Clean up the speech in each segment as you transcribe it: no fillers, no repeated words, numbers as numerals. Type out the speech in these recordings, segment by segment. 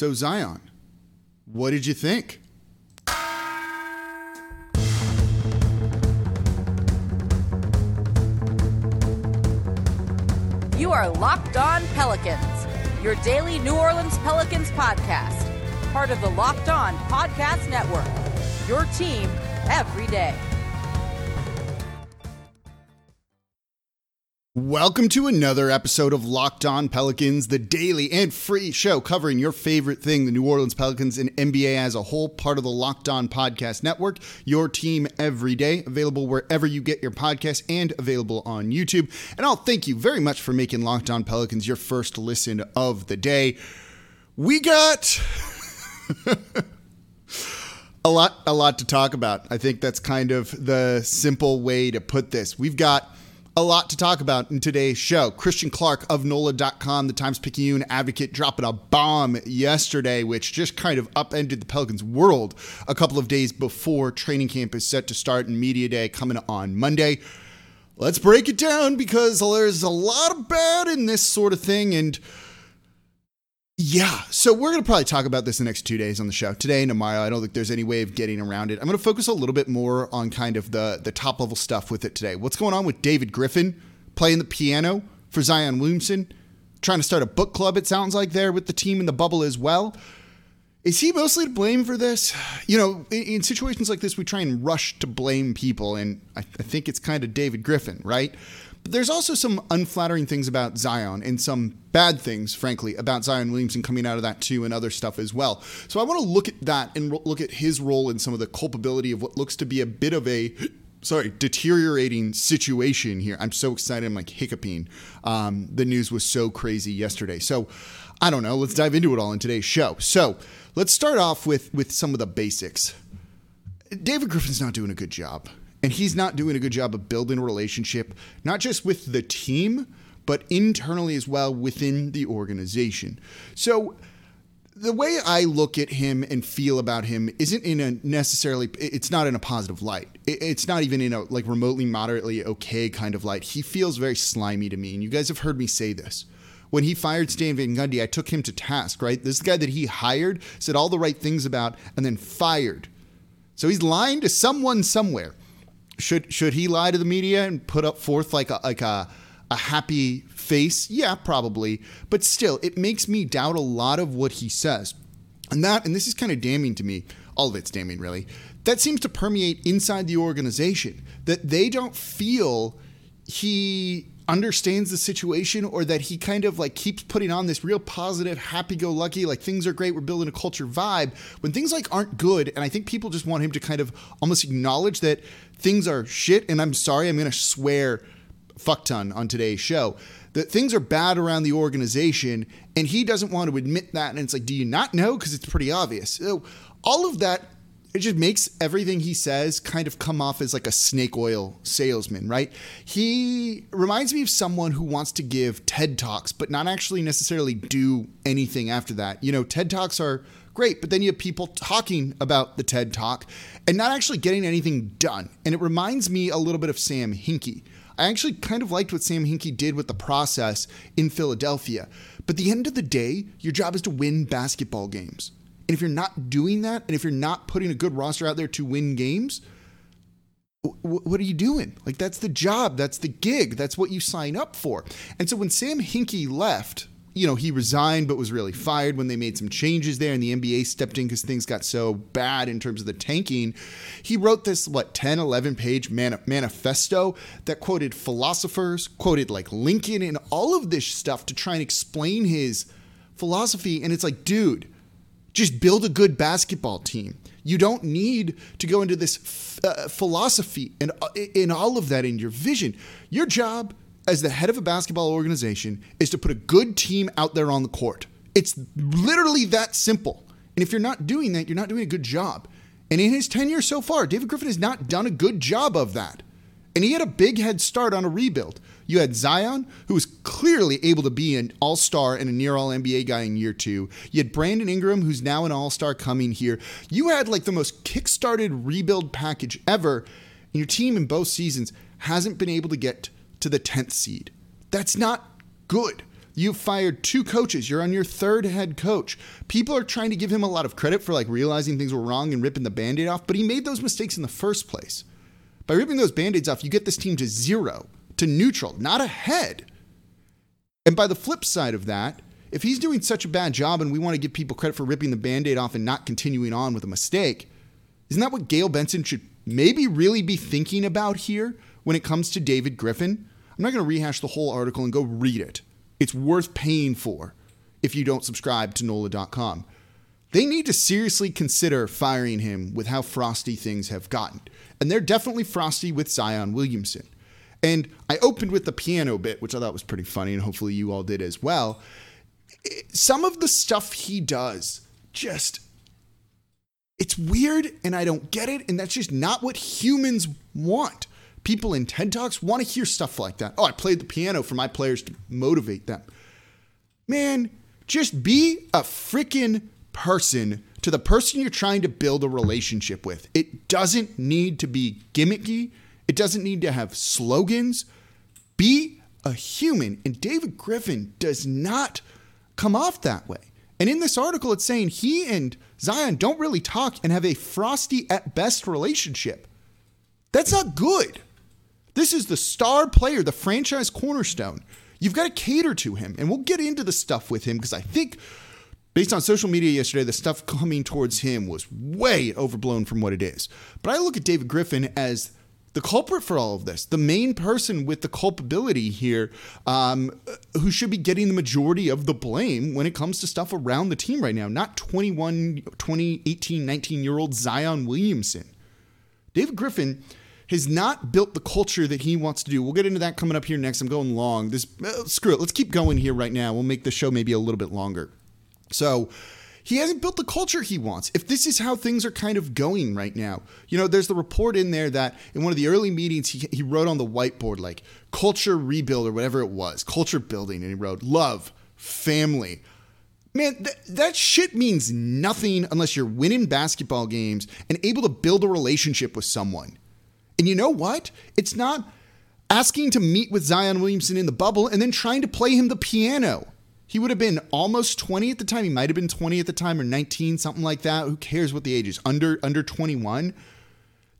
So Zion, what did you think? You are Locked On Pelicans, your daily New Orleans Pelicans podcast, part of the Locked On Podcast Network, your team every day. Welcome to another episode of Locked On Pelicans, the daily and free show covering your favorite thing, the New Orleans Pelicans and NBA as a whole, part of the Locked On Podcast Network, your team every day, available wherever you get your podcasts and available on YouTube. And I'll thank you very much for making Locked On Pelicans your first listen of the day. We got a lot to talk about. I think that's kind of the simple way to put this. We've got a lot to talk about in today's show. Christian Clark of NOLA.com, the Times-Picayune advocate, dropping a bomb yesterday, which just kind of upended the Pelicans' world a couple of days before training camp is set to start and Media Day coming on Monday. Let's break it down because there's a lot of bad in this sort of thing. And yeah, so we're going to probably talk about this the next 2 days on the show, today and tomorrow. I don't think there's any way of getting around it. I'm going to focus a little bit more on kind of the top level stuff with it today. What's going on with David Griffin playing the piano for Zion Williamson, trying to start a book club, it sounds like, there with the team in the bubble as well. Is he mostly to blame for this? You know, in situations like this, we try and rush to blame people, and I think it's kind of David Griffin, right? But there's also some unflattering things about Zion and some bad things, frankly, about Zion Williamson coming out of that too and other stuff as well. So I want to look at that and look at his role in some of the culpability of what looks to be a bit of a, deteriorating situation here. I'm so excited. I'm like hiccuping. The news was so crazy yesterday. So I don't know. Let's dive into it all in today's show. So let's start off with some of the basics. David Griffin's not doing a good job. And he's not doing a good job of building a relationship, not just with the team, but internally as well within the organization. So the way I look at him and feel about him isn't in a necessarily, it's not in a positive light. It's not even in a like remotely moderately okay kind of light. He feels very slimy to me. And you guys have heard me say this. When he fired Stan Van Gundy, I took him to task, right? This is the guy that he hired, said all the right things about, and then fired. So he's lying to someone somewhere. Should he lie to the media and put up forth like a happy face? Yeah, probably. But still, it makes me doubt a lot of what he says. And this is kind of damning to me. All of it's damning, really. That seems to permeate inside the organization, that they don't feel he understands the situation or that he kind of like keeps putting on this real positive, happy-go-lucky, like things are great, we're building a culture vibe, when things like aren't good. And I think people just want him to kind of almost acknowledge that things are shit. And I'm sorry, I'm going to swear fuck ton on today's show that things are bad around the organization. And he doesn't want to admit that. And it's like, do you not know? Because it's pretty obvious. So all of that, it just makes everything he says kind of come off as like a snake oil salesman, right? He reminds me of someone who wants to give TED Talks, but not actually necessarily do anything after that. You know, TED Talks are great, but then you have people talking about the TED Talk and not actually getting anything done. And it reminds me a little bit of Sam Hinkie. I actually kind of liked what Sam Hinkie did with the process in Philadelphia. But at the end of the day, your job is to win basketball games. And if you're not doing that, and if you're not putting a good roster out there to win games, what are you doing? Like, that's the job. That's the gig. That's what you sign up for. And so when Sam Hinkie left, you know, he resigned, but was really fired when they made some changes there and the NBA stepped in because things got so bad in terms of the tanking. He wrote this, 10, 11 page manifesto that quoted philosophers, quoted like Lincoln and all of this stuff to try and explain his philosophy. And it's like, dude, just build a good basketball team. You don't need to go into this philosophy and in all of that in your vision. Your job as the head of a basketball organization is to put a good team out there on the court. It's literally that simple. And if you're not doing that, you're not doing a good job. And in his tenure so far, David Griffin has not done a good job of that. And he had a big head start on a rebuild. You had Zion, who was clearly able to be an all-star and a near all-NBA guy in year two. You had Brandon Ingram, who's now an all-star coming here. You had like the most kick-started rebuild package ever. And your team in both seasons hasn't been able to get to the 10th seed. That's not good. You've fired two coaches. You're on your third head coach. People are trying to give him a lot of credit for like realizing things were wrong and ripping the Band-Aid off, but he made those mistakes in the first place. By ripping those Band-Aids off, you get this team to zero, to neutral, not ahead. And by the flip side of that, if he's doing such a bad job and we want to give people credit for ripping the Band-Aid off and not continuing on with a mistake, isn't that what Gale Benson should maybe really be thinking about here when it comes to David Griffin? I'm not going to rehash the whole article and go read it. It's worth paying for if you don't subscribe to NOLA.com. They need to seriously consider firing him with how frosty things have gotten. And they're definitely frosty with Zion Williamson. And I opened with the piano bit, which I thought was pretty funny, and hopefully you all did as well. Some of the stuff he does, just, it's weird and I don't get it. And that's just not what humans want. People in TED Talks want to hear stuff like that. Oh, I played the piano for my players to motivate them. Man, just be a freaking person to the person you're trying to build a relationship with. It doesn't need to be gimmicky. It doesn't need to have slogans. Be a human. And David Griffin does not come off that way. And in this article, it's saying he and Zion don't really talk and have a frosty at best relationship. That's not good. This is the star player, the franchise cornerstone. You've got to cater to him. And we'll get into the stuff with him because I think based on social media yesterday, the stuff coming towards him was way overblown from what it is. But I look at David Griffin as the culprit for all of this, the main person with the culpability here, who should be getting the majority of the blame when it comes to stuff around the team right now, not 21, 20, 18, 19-year-old Zion Williamson. David Griffin has not built the culture that he wants to do. We'll get into that coming up here next. I'm going long. Screw it. Let's keep going here right now. We'll make the show maybe a little bit longer. So he hasn't built the culture he wants. If this is how things are kind of going right now, you know, there's the report in there that in one of the early meetings, he wrote on the whiteboard, like culture rebuild or whatever it was, culture building. And he wrote love, family. Man, that shit means nothing unless you're winning basketball games and able to build a relationship with someone. And you know what? It's not asking to meet with Zion Williamson in the bubble and then trying to play him the piano. He would have been almost 20 at the time. He might have been 20 at the time or 19, something like that. Who cares what the age is? Under 21.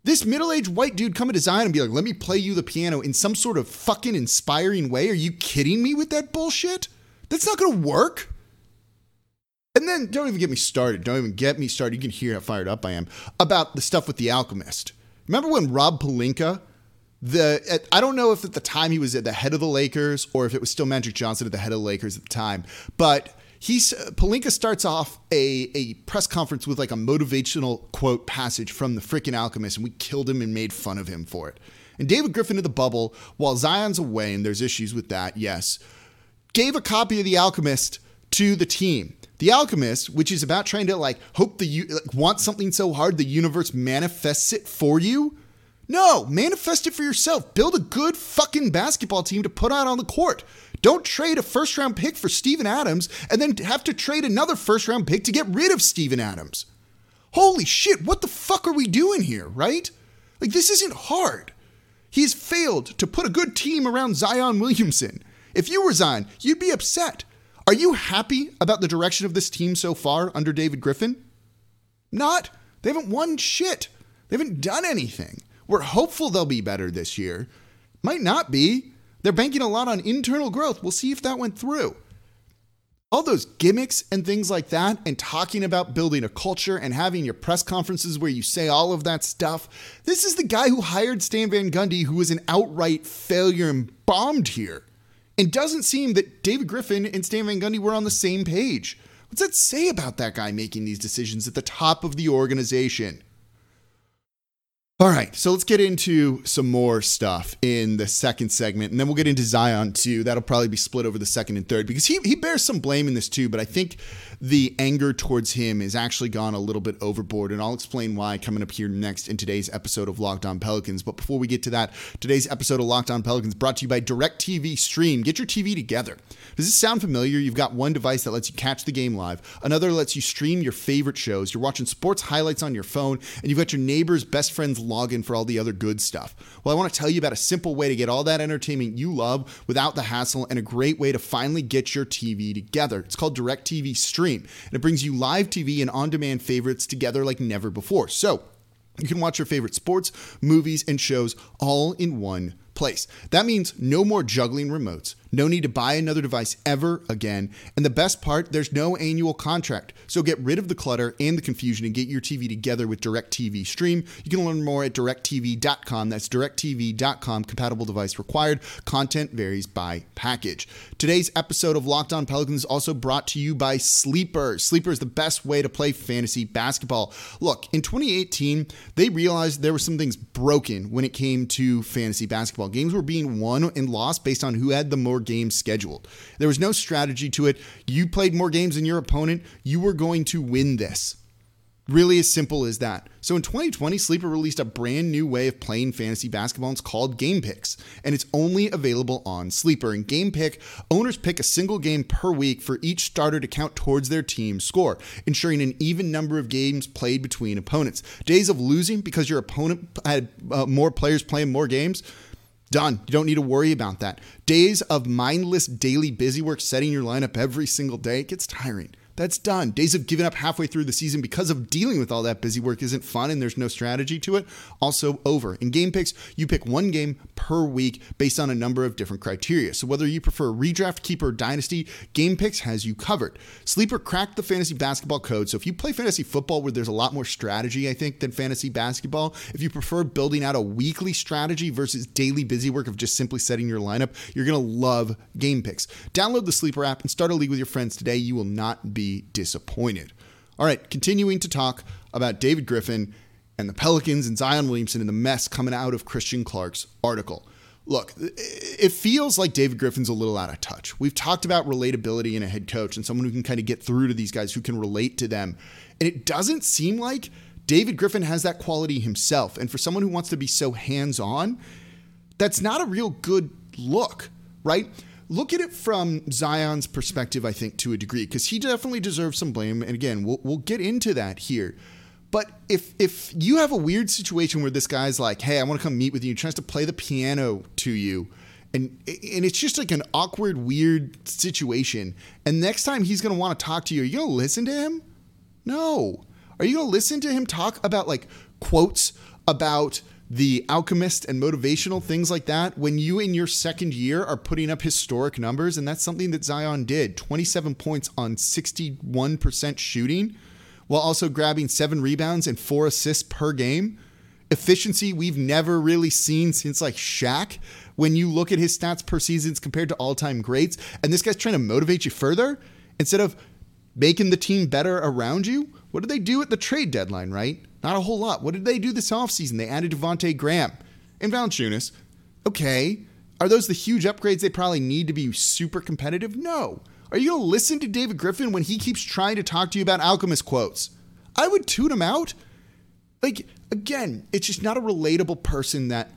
This middle-aged white dude coming to Zion and be like, let me play you the piano in some sort of fucking inspiring way. Are you kidding me with that bullshit? That's not going to work. And then don't even get me started. You can hear how fired up I am about the stuff with The Alchemist. Remember when Rob Pelinka, I don't know if at the time he was at the head of the Lakers or if it was still Magic Johnson at the head of the Lakers at the time, but Pelinka starts off a press conference with like a motivational quote passage from the freaking Alchemist, and we killed him and made fun of him for it. And David Griffin of the bubble, while Zion's away, and there's issues with that, yes, gave a copy of The Alchemist to the team. The Alchemist, which is about trying to like hope want something so hard the universe manifests it for you. No, manifest it for yourself. Build a good fucking basketball team to put out on the court. Don't trade a first round pick for Steven Adams and then have to trade another first round pick to get rid of Steven Adams. Holy shit, what the fuck are we doing here, right? Like, this isn't hard. He's failed to put a good team around Zion Williamson. If you were Zion, you'd be upset. Are you happy about the direction of this team so far under David Griffin? Not. They haven't won shit. They haven't done anything. We're hopeful they'll be better this year. Might not be. They're banking a lot on internal growth. We'll see if that went through. All those gimmicks and things like that, and talking about building a culture and having your press conferences where you say all of that stuff. This is the guy who hired Stan Van Gundy, who was an outright failure and bombed here. And doesn't seem that David Griffin and Stan Van Gundy were on the same page. What's that say about that guy making these decisions at the top of the organization? All right, so let's get into some more stuff in the second segment, and then we'll get into Zion too. That'll probably be split over the second and third because he bears some blame in this too, but I think the anger towards him has actually gone a little bit overboard, and I'll explain why coming up here next in today's episode of Locked On Pelicans. But before we get to that, today's episode of Locked On Pelicans brought to you by DirecTV Stream. Get your TV together. Does this sound familiar? You've got one device that lets you catch the game live, another lets you stream your favorite shows, you're watching sports highlights on your phone, and you've got your neighbor's best friend's log in for all the other good stuff? Well, I want to tell you about a simple way to get all that entertainment you love without the hassle, and a great way to finally get your TV together. It's called DirecTV Stream, and it brings you live TV and on-demand favorites together like never before. So you can watch your favorite sports, movies, and shows all in one place. That means no more juggling remotes, no need to buy another device ever again, and the best part, there's no annual contract. So get rid of the clutter and the confusion and get your TV together with DirecTV Stream. You can learn more at DirecTV.com. That's DirecTV.com. Compatible device required. Content varies by package. Today's episode of Locked On Pelicans is also brought to you by Sleeper. Sleeper is the best way to play fantasy basketball. Look, in 2018, they realized there were some things broken when it came to fantasy basketball. Games were being won and lost based on who had the more games scheduled. There was no strategy to it. You played more games than your opponent. You were going to win this. Really as simple as that. So in 2020, Sleeper released a brand new way of playing fantasy basketball, and it's called Game Picks, and it's only available on Sleeper. In Game Pick, owners pick a single game per week for each starter to count towards their team's score, ensuring an even number of games played between opponents. Days of losing because your opponent had more players playing more games? Done. You don't need to worry about that. Days of mindless daily busywork setting your lineup every single day, it gets tiring. That's done. Days of giving up halfway through the season because of dealing with all that busy work isn't fun and there's no strategy to it, also over. In Game Picks, you pick one game per week based on a number of different criteria. So whether you prefer redraft, keeper, or dynasty, Game Picks has you covered. Sleeper cracked the fantasy basketball code. So if you play fantasy football, where there's a lot more strategy, I think, than fantasy basketball, if you prefer building out a weekly strategy versus daily busy work of just simply setting your lineup, you're going to love Game Picks. Download the Sleeper app and start a league with your friends today. You will not be disappointed. All right, continuing to talk about David Griffin and the Pelicans and Zion Williamson and the mess coming out of Christian Clark's article. Look, it feels like David Griffin's a little out of touch. We've talked about relatability in a head coach and someone who can kind of get through to these guys, who can relate to them. And it doesn't seem like David Griffin has that quality himself. And for someone who wants to be so hands-on, that's not a real good look, right? Look at it from Zion's perspective, I think, to a degree, because he definitely deserves some blame. And again, we'll get into that here. But if you have a weird situation where this guy's like, hey, I want to come meet with you, tries to play the piano to you, and it's just like an awkward, weird situation, and next time he's going to want to talk to you, are you going to listen to him? No. Are you going to listen to him talk about, like, quotes about The Alchemist and motivational things like that when you in your second year are putting up historic numbers? And that's something that Zion did. 27 points on 61% shooting, while also grabbing 7 rebounds and 4 assists per game. Efficiency we've never really seen since like Shaq. When you look at his stats per season compared to all-time greats, and this guy's trying to motivate you further instead of making the team better around you. What did they do at the trade deadline, right? Not a whole lot. What did they do this offseason? They added Devontae Graham and Valanciunas. Okay. Are those the huge upgrades they probably need to be super competitive? No. Are you going to listen to David Griffin when he keeps trying to talk to you about Alchemist quotes? I would tune him out. Like, again, it's just not a relatable person that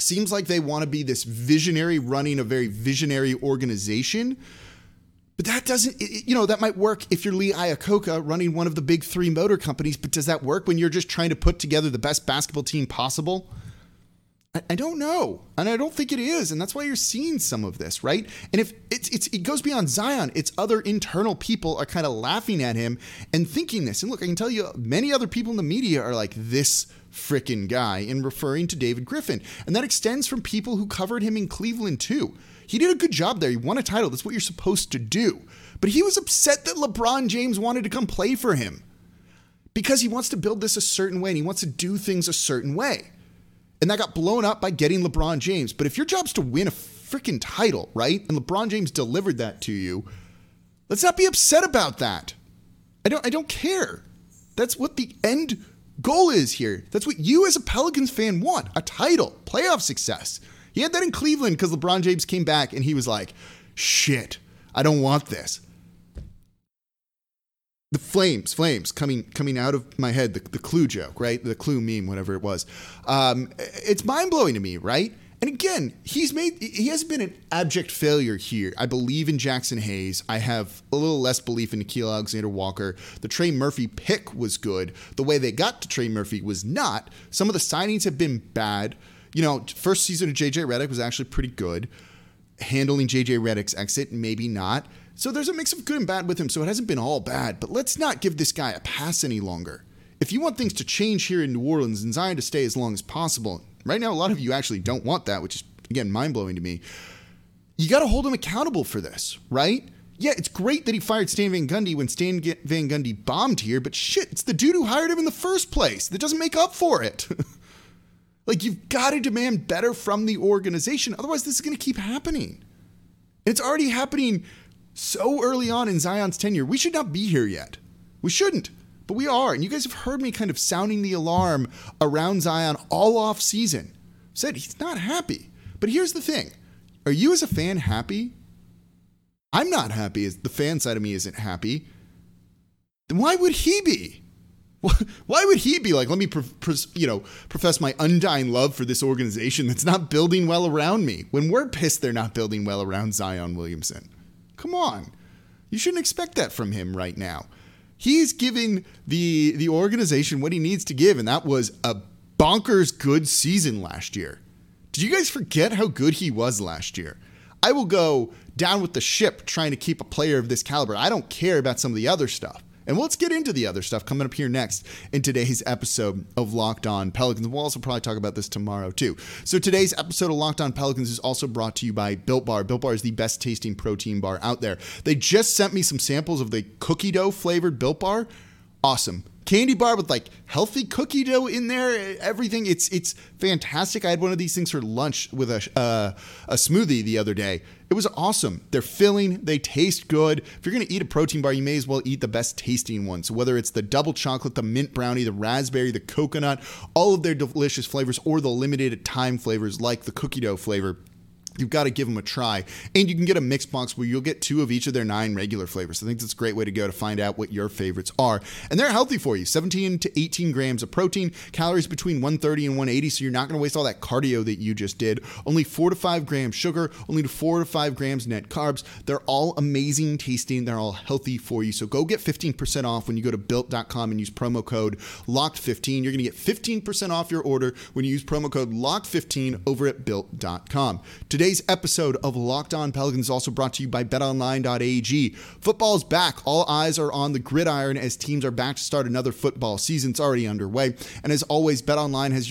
seems like they want to be this visionary running a very visionary organization. But that doesn't, you know, that might work if you're Lee Iacocca running one of the big 3 motor companies, but does that work when you're just trying to put together the best basketball team possible? I don't know. And I don't think it is. And that's why you're seeing some of this, right? And if it goes beyond Zion, it's other internal people are kind of laughing at him and thinking this. And look, I can tell you many other people in the media are like, this frickin' guy, in referring to David Griffin. And that extends from people who covered him in Cleveland too. He did a good job there. He won a title. That's what you're supposed to do. But he was upset that LeBron James wanted to come play for him because he wants to build this a certain way and he wants to do things a certain way. And that got blown up by getting LeBron James. But if your job's to win a freaking title, right? And LeBron James delivered that to you. Let's not be upset about that. I don't care. That's what the end goal is here. That's what you as a Pelicans fan want, a title, playoff success. He had that in Cleveland because LeBron James came back and he was like, shit, I don't want this. The flames coming out of my head, the Clue joke, right? The Clue meme, whatever it was. It's mind blowing to me, right? And again, he has been an abject failure here. I believe in Jackson Hayes. I have a little less belief in Nikhil Alexander-Walker. The Trey Murphy pick was good. The way they got to Trey Murphy was not. Some of the signings have been bad. You know, first season of J.J. Reddick was actually pretty good. Handling J.J. Reddick's exit, maybe not. So there's a mix of good and bad with him, so it hasn't been all bad. But let's not give this guy a pass any longer. If you want things to change here in New Orleans and Zion to stay as long as possible, right now a lot of you actually don't want that, which is, again, mind-blowing to me. You got to hold him accountable for this, right? Yeah, it's great that he fired Stan Van Gundy when Stan Van Gundy bombed here, but shit, it's the dude who hired him in the first place that doesn't make up for it. Like, you've got to demand better from the organization. Otherwise, this is going to keep happening. It's already happening so early on in Zion's tenure. We should not be here yet. We shouldn't. But we are, and you guys have heard me kind of sounding the alarm around Zion all off season. Said he's not happy. But here's the thing. Are you as a fan happy? I'm not happy. The fan side of me isn't happy. Then why would he be? Why would he be like, let me profess my undying love for this organization that's not building well around me, when we're pissed they're not building well around Zion Williamson? Come on. You shouldn't expect that from him right now. He's giving the organization what he needs to give, and that was a bonkers good season last year. Did you guys forget how good he was last year? I will go down with the ship trying to keep a player of this caliber. I don't care about some of the other stuff. And let's get into the other stuff coming up here next in today's episode of Locked On Pelicans. We'll also probably talk about this tomorrow, too. So today's episode of Locked On Pelicans is also brought to you by Built Bar. Built Bar is the best tasting protein bar out there. They just sent me some samples of the cookie dough flavored Built Bar. Awesome. Candy bar with like healthy cookie dough in there, everything. It's fantastic. I had one of these things for lunch with a smoothie the other day. It was awesome. They're filling. They taste good. If you're going to eat a protein bar, you may as well eat the best tasting one. So whether it's the double chocolate, the mint brownie, the raspberry, the coconut, all of their delicious flavors or the limited time flavors like the cookie dough flavor, you've got to give them a try. And you can get a mix box where you'll get 2 of each of their 9 regular flavors. I think that's a great way to go to find out what your favorites are. And they're healthy for you. 17 to 18 grams of protein, calories between 130 and 180. So you're not going to waste all that cardio that you just did. Only 4 to 5 grams sugar, only 4 to 5 grams net carbs. They're all amazing tasting. They're all healthy for you. So go get 15% off when you go to built.com and use promo code LOCKED15. You're going to get 15% off your order when you use promo code LOCKED15 over at built.com. Today's episode of Locked On Pelicans is also brought to you by BetOnline.ag. Football's back. All eyes are on the gridiron as teams are back to start another football season. It's already underway. And as always, BetOnline is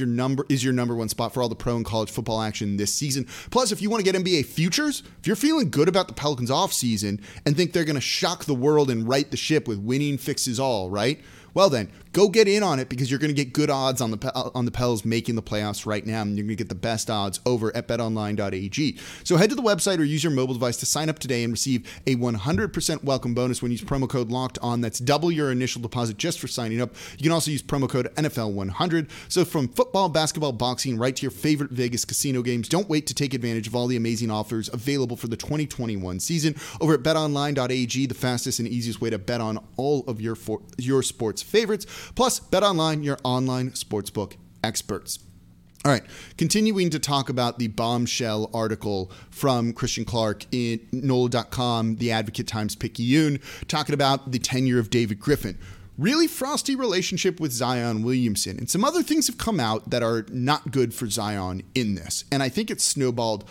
your number one spot for all the pro and college football action this season. Plus, if you want to get NBA futures, if you're feeling good about the Pelicans offseason and think they're going to shock the world and right the ship with winning fixes all, right? Well then, go get in on it because you're going to get good odds on the Pels making the playoffs right now, and you're going to get the best odds over at BetOnline.ag. So head to the website or use your mobile device to sign up today and receive a 100% welcome bonus when you use promo code LOCKEDON. That's double your initial deposit just for signing up. You can also use promo code NFL100. So from football, basketball, boxing, right to your favorite Vegas casino games, don't wait to take advantage of all the amazing offers available for the 2021 season over at BetOnline.ag, the fastest and easiest way to bet on all of your sports favorites. Plus, BetOnline, your online sportsbook experts. All right, continuing to talk about the bombshell article from Christian Clark in NOLA.com, The Advocate, Times-Picayune, talking about the tenure of David Griffin. Really frosty relationship with Zion Williamson. And some other things have come out that are not good for Zion in this. And I think it's snowballed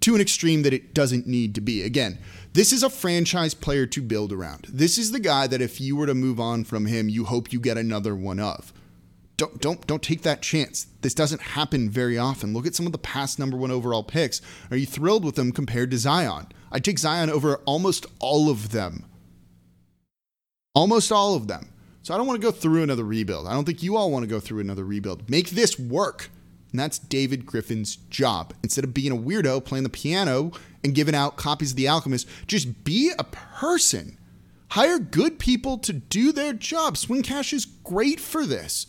to an extreme that it doesn't need to be. Again, this is a franchise player to build around. This is the guy that if you were to move on from him, you hope you get another one of. Don't take that chance. This doesn't happen very often. Look at some of the past #1 overall picks. Are you thrilled with them compared to Zion? I take Zion over almost all of them. Almost all of them. So I don't want to go through another rebuild. I don't think you all want to go through another rebuild. Make this work. And that's David Griffin's job. Instead of being a weirdo playing the piano and giving out copies of The Alchemist, just be a person. Hire good people to do their job. Swin Cash is great for this.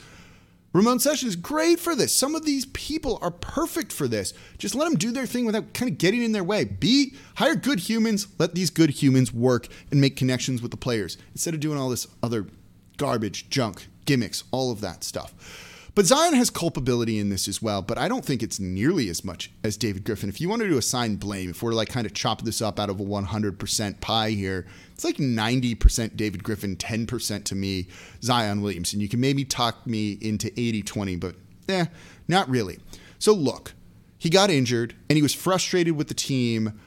Ramon Sessions is great for this. Some of these people are perfect for this. Just let them do their thing without kind of getting in their way. Hire good humans. Let these good humans work and make connections with the players instead of doing all this other garbage, junk, gimmicks, all of that stuff. But Zion has culpability in this as well, but I don't think it's nearly as much as David Griffin. If you wanted to assign blame, if we're like kind of chop this up out of a 100% pie here, it's like 90% David Griffin, 10% to me, Zion Williamson. You can maybe talk me into 80-20, but not really. So look, he got injured and he was frustrated with the team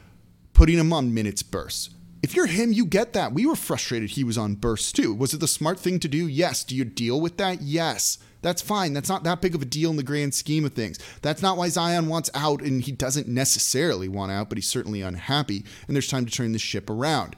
putting him on minutes bursts. If you're him, you get that. We were frustrated he was on bursts too. Was it the smart thing to do? Yes. Do you deal with that? Yes. That's fine. That's not that big of a deal in the grand scheme of things. That's not why Zion wants out, and he doesn't necessarily want out, but he's certainly unhappy, and there's time to turn this ship around.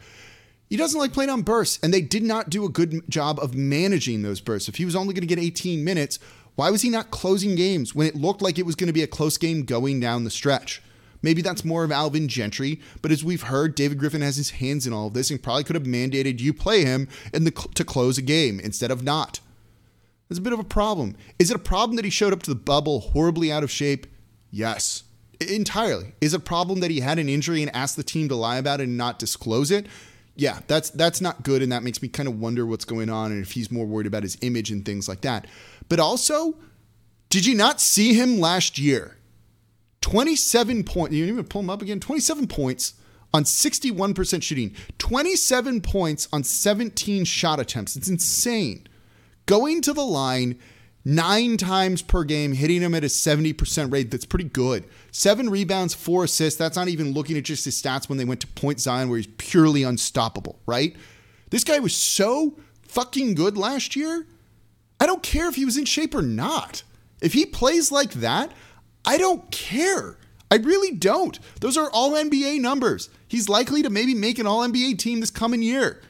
He doesn't like playing on bursts, and they did not do a good job of managing those bursts. If he was only going to get 18 minutes, why was he not closing games when it looked like it was going to be a close game going down the stretch? Maybe that's more of Alvin Gentry, but as we've heard, David Griffin has his hands in all of this and probably could have mandated you play him in to close a game instead of not. That's a bit of a problem. Is it a problem that he showed up to the bubble horribly out of shape? Yes, entirely. Is it a problem that he had an injury and asked the team to lie about it and not disclose it? Yeah, that's not good, and that makes me kind of wonder what's going on and if he's more worried about his image and things like that. But also, did you not see him last year? 27 points. You didn't even pull him up again. 27 points on 61% shooting. 27 points on 17 shot attempts. It's insane. Going to the line 9 times per game, hitting him at a 70% rate. That's pretty good. 7 rebounds, 4 assists. That's not even looking at just his stats when they went to Point Zion, where he's purely unstoppable, right? This guy was so fucking good last year. I don't care if he was in shape or not. If he plays like that, I don't care. I really don't. Those are all NBA numbers. He's likely to maybe make an all NBA team this coming year.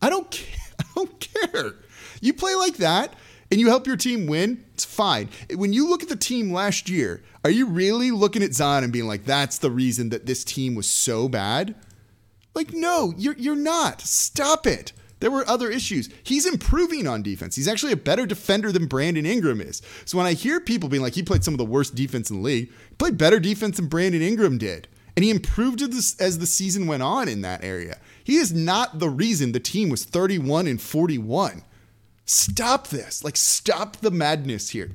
I don't care. You play like that and you help your team win, it's fine. When you look at the team last year, are you really looking at Zion and being like, that's the reason that this team was so bad? Like, no, you're not. Stop it. There were other issues. He's improving on defense. He's actually a better defender than Brandon Ingram is. So when I hear people being like, he played some of the worst defense in the league, he played better defense than Brandon Ingram did. And he improved as the season went on in that area. He is not the reason the team was 31-41. Stop this. Like, stop the madness here.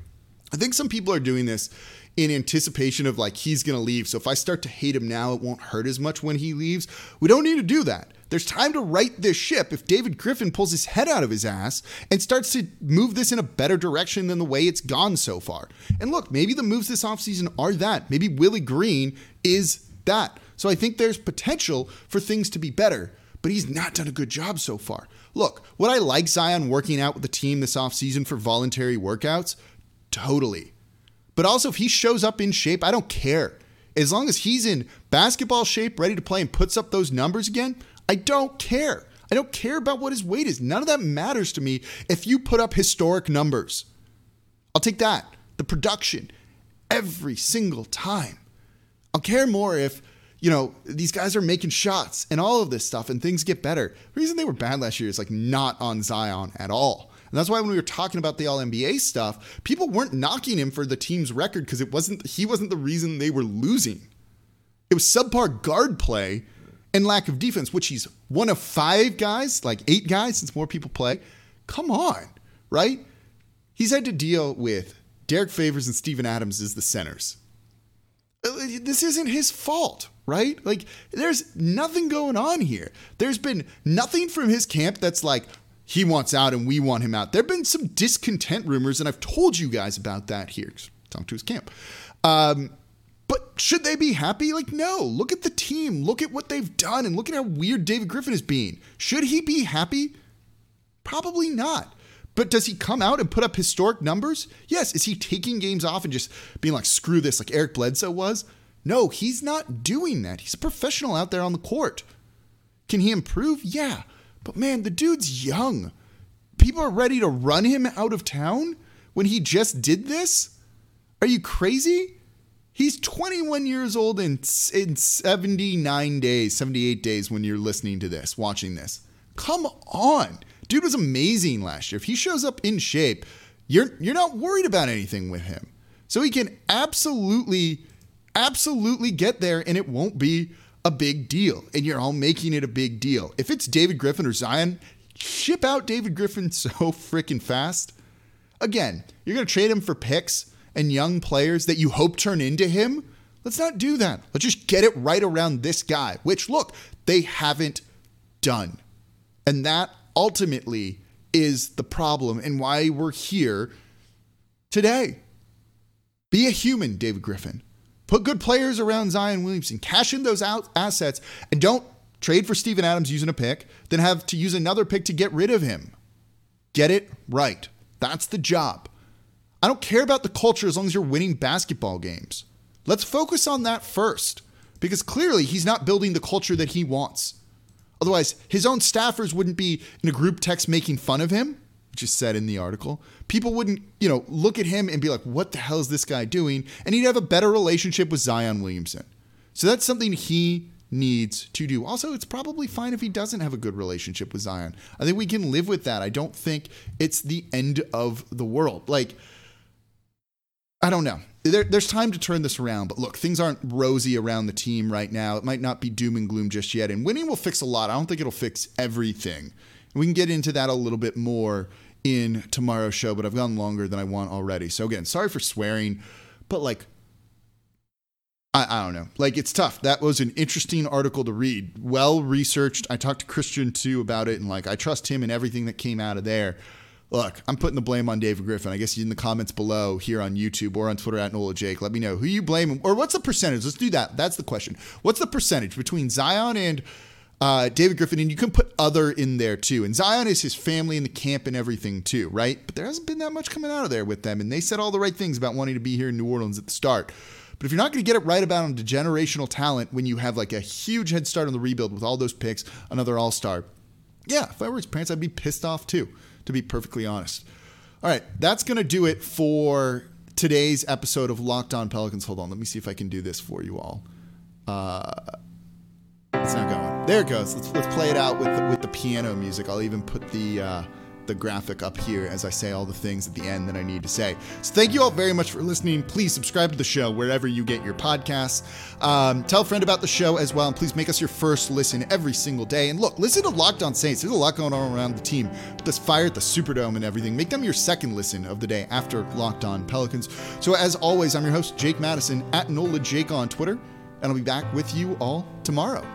I think some people are doing this in anticipation of like, he's going to leave. So if I start to hate him now, it won't hurt as much when he leaves. We don't need to do that. There's time to right this ship if David Griffin pulls his head out of his ass and starts to move this in a better direction than the way it's gone so far. And look, maybe the moves this offseason are that. Maybe Willie Green is that. So I think there's potential for things to be better, but he's not done a good job so far. Look, would I like Zion working out with the team this offseason for voluntary workouts? Totally. But also, if he shows up in shape, I don't care. As long as he's in basketball shape, ready to play, and puts up those numbers again, I don't care. I don't care about what his weight is. None of that matters to me if you put up historic numbers. I'll take that, the production, every single time. I'll care more if, you know, these guys are making shots and all of this stuff and things get better. The reason they were bad last year is like not on Zion at all. And that's why when we were talking about the All-NBA stuff, people weren't knocking him for the team's record because he wasn't the reason they were losing. It was subpar guard play and lack of defense, which he's one of 5 guys, like 8 guys since more people play. Come on, right? He's had to deal with Derek Favors and Steven Adams as the centers. This isn't his fault, right? Like, there's nothing going on here. There's been nothing from his camp that's like, he wants out and we want him out. There have been some discontent rumors, and I've told you guys about that here. Talk to his camp. But should they be happy? Like, no. Look at the team. Look at what they've done, and look at how weird David Griffin is being. Should he be happy? Probably not. But does he come out and put up historic numbers? Yes. Is he taking games off and just being like, screw this, like Eric Bledsoe was? No, he's not doing that. He's a professional out there on the court. Can he improve? Yeah. But man, the dude's young. People are ready to run him out of town when he just did this? Are you crazy? He's 21 years old in 79 days, 78 days when you're listening to this, watching this. Come on. Dude was amazing last year. If he shows up in shape, you're not worried about anything with him. So he can absolutely get there, and it won't be a big deal. And you're all making it a big deal. If it's David Griffin or Zion, ship out David Griffin so freaking fast. Again, you're going to trade him for picks and young players that you hope turn into him. Let's not do that. Let's just get it right around this guy, which, look, they haven't done. And that ultimately is the problem and why we're here today. Be a human, David Griffin. Put good players around Zion Williamson. Cash in those assets and don't trade for Steven Adams using a pick, then have to use another pick to get rid of him. Get it right. That's the job. I don't care about the culture as long as you're winning basketball games. Let's focus on that first, because clearly he's not building the culture that he wants. Otherwise, his own staffers wouldn't be in a group text making fun of him, which is said in the article. People wouldn't, look at him and be like, what the hell is this guy doing? And he'd have a better relationship with Zion Williamson. So that's something he needs to do. Also, it's probably fine if he doesn't have a good relationship with Zion. I think we can live with that. I don't think it's the end of the world. I don't know. There's time to turn this around, but look, things aren't rosy around the team right now. It might not be doom and gloom just yet, and winning will fix a lot. I don't think it'll fix everything. We can get into that a little bit more in tomorrow's show, but I've gone longer than I want already. So again, sorry for swearing, but I don't know. It's tough. That was an interesting article to read. Well-researched. I talked to Christian too about it, and I trust him and everything that came out of there. Look, I'm putting the blame on David Griffin. I guess in the comments below here on YouTube or on Twitter at NOLA.Jake, let me know who you blame or what's the percentage. Let's do that. That's the question. What's the percentage between Zion and David Griffin? And you can put other in there too. And Zion is his family and the camp and everything too, right? But there hasn't been that much coming out of there with them. And they said all the right things about wanting to be here in New Orleans at the start. But if you're not going to get it right about on the generational talent when you have a huge head start on the rebuild with all those picks, another all-star, yeah, if I were his parents, I'd be pissed off too, to be perfectly honest. All right, that's going to do it for today's episode of Locked On Pelicans. Hold on, let me see if I can do this for you all. It's not going. There it goes. Let's play it out with the piano music. I'll even put the graphic up here as I say all the things at the end that I need to say. So thank you all very much for listening. Please subscribe to the show wherever you get your podcasts. Tell a friend about the show as well, and please make us your first listen every single day. And look, listen to Locked On Saints. There's a lot going on around the team. This fire at the Superdome and everything. Make them your second listen of the day after Locked On Pelicans. So as always, I'm your host, Jake Madison, at NOLA.Jake on Twitter, and I'll be back with you all tomorrow.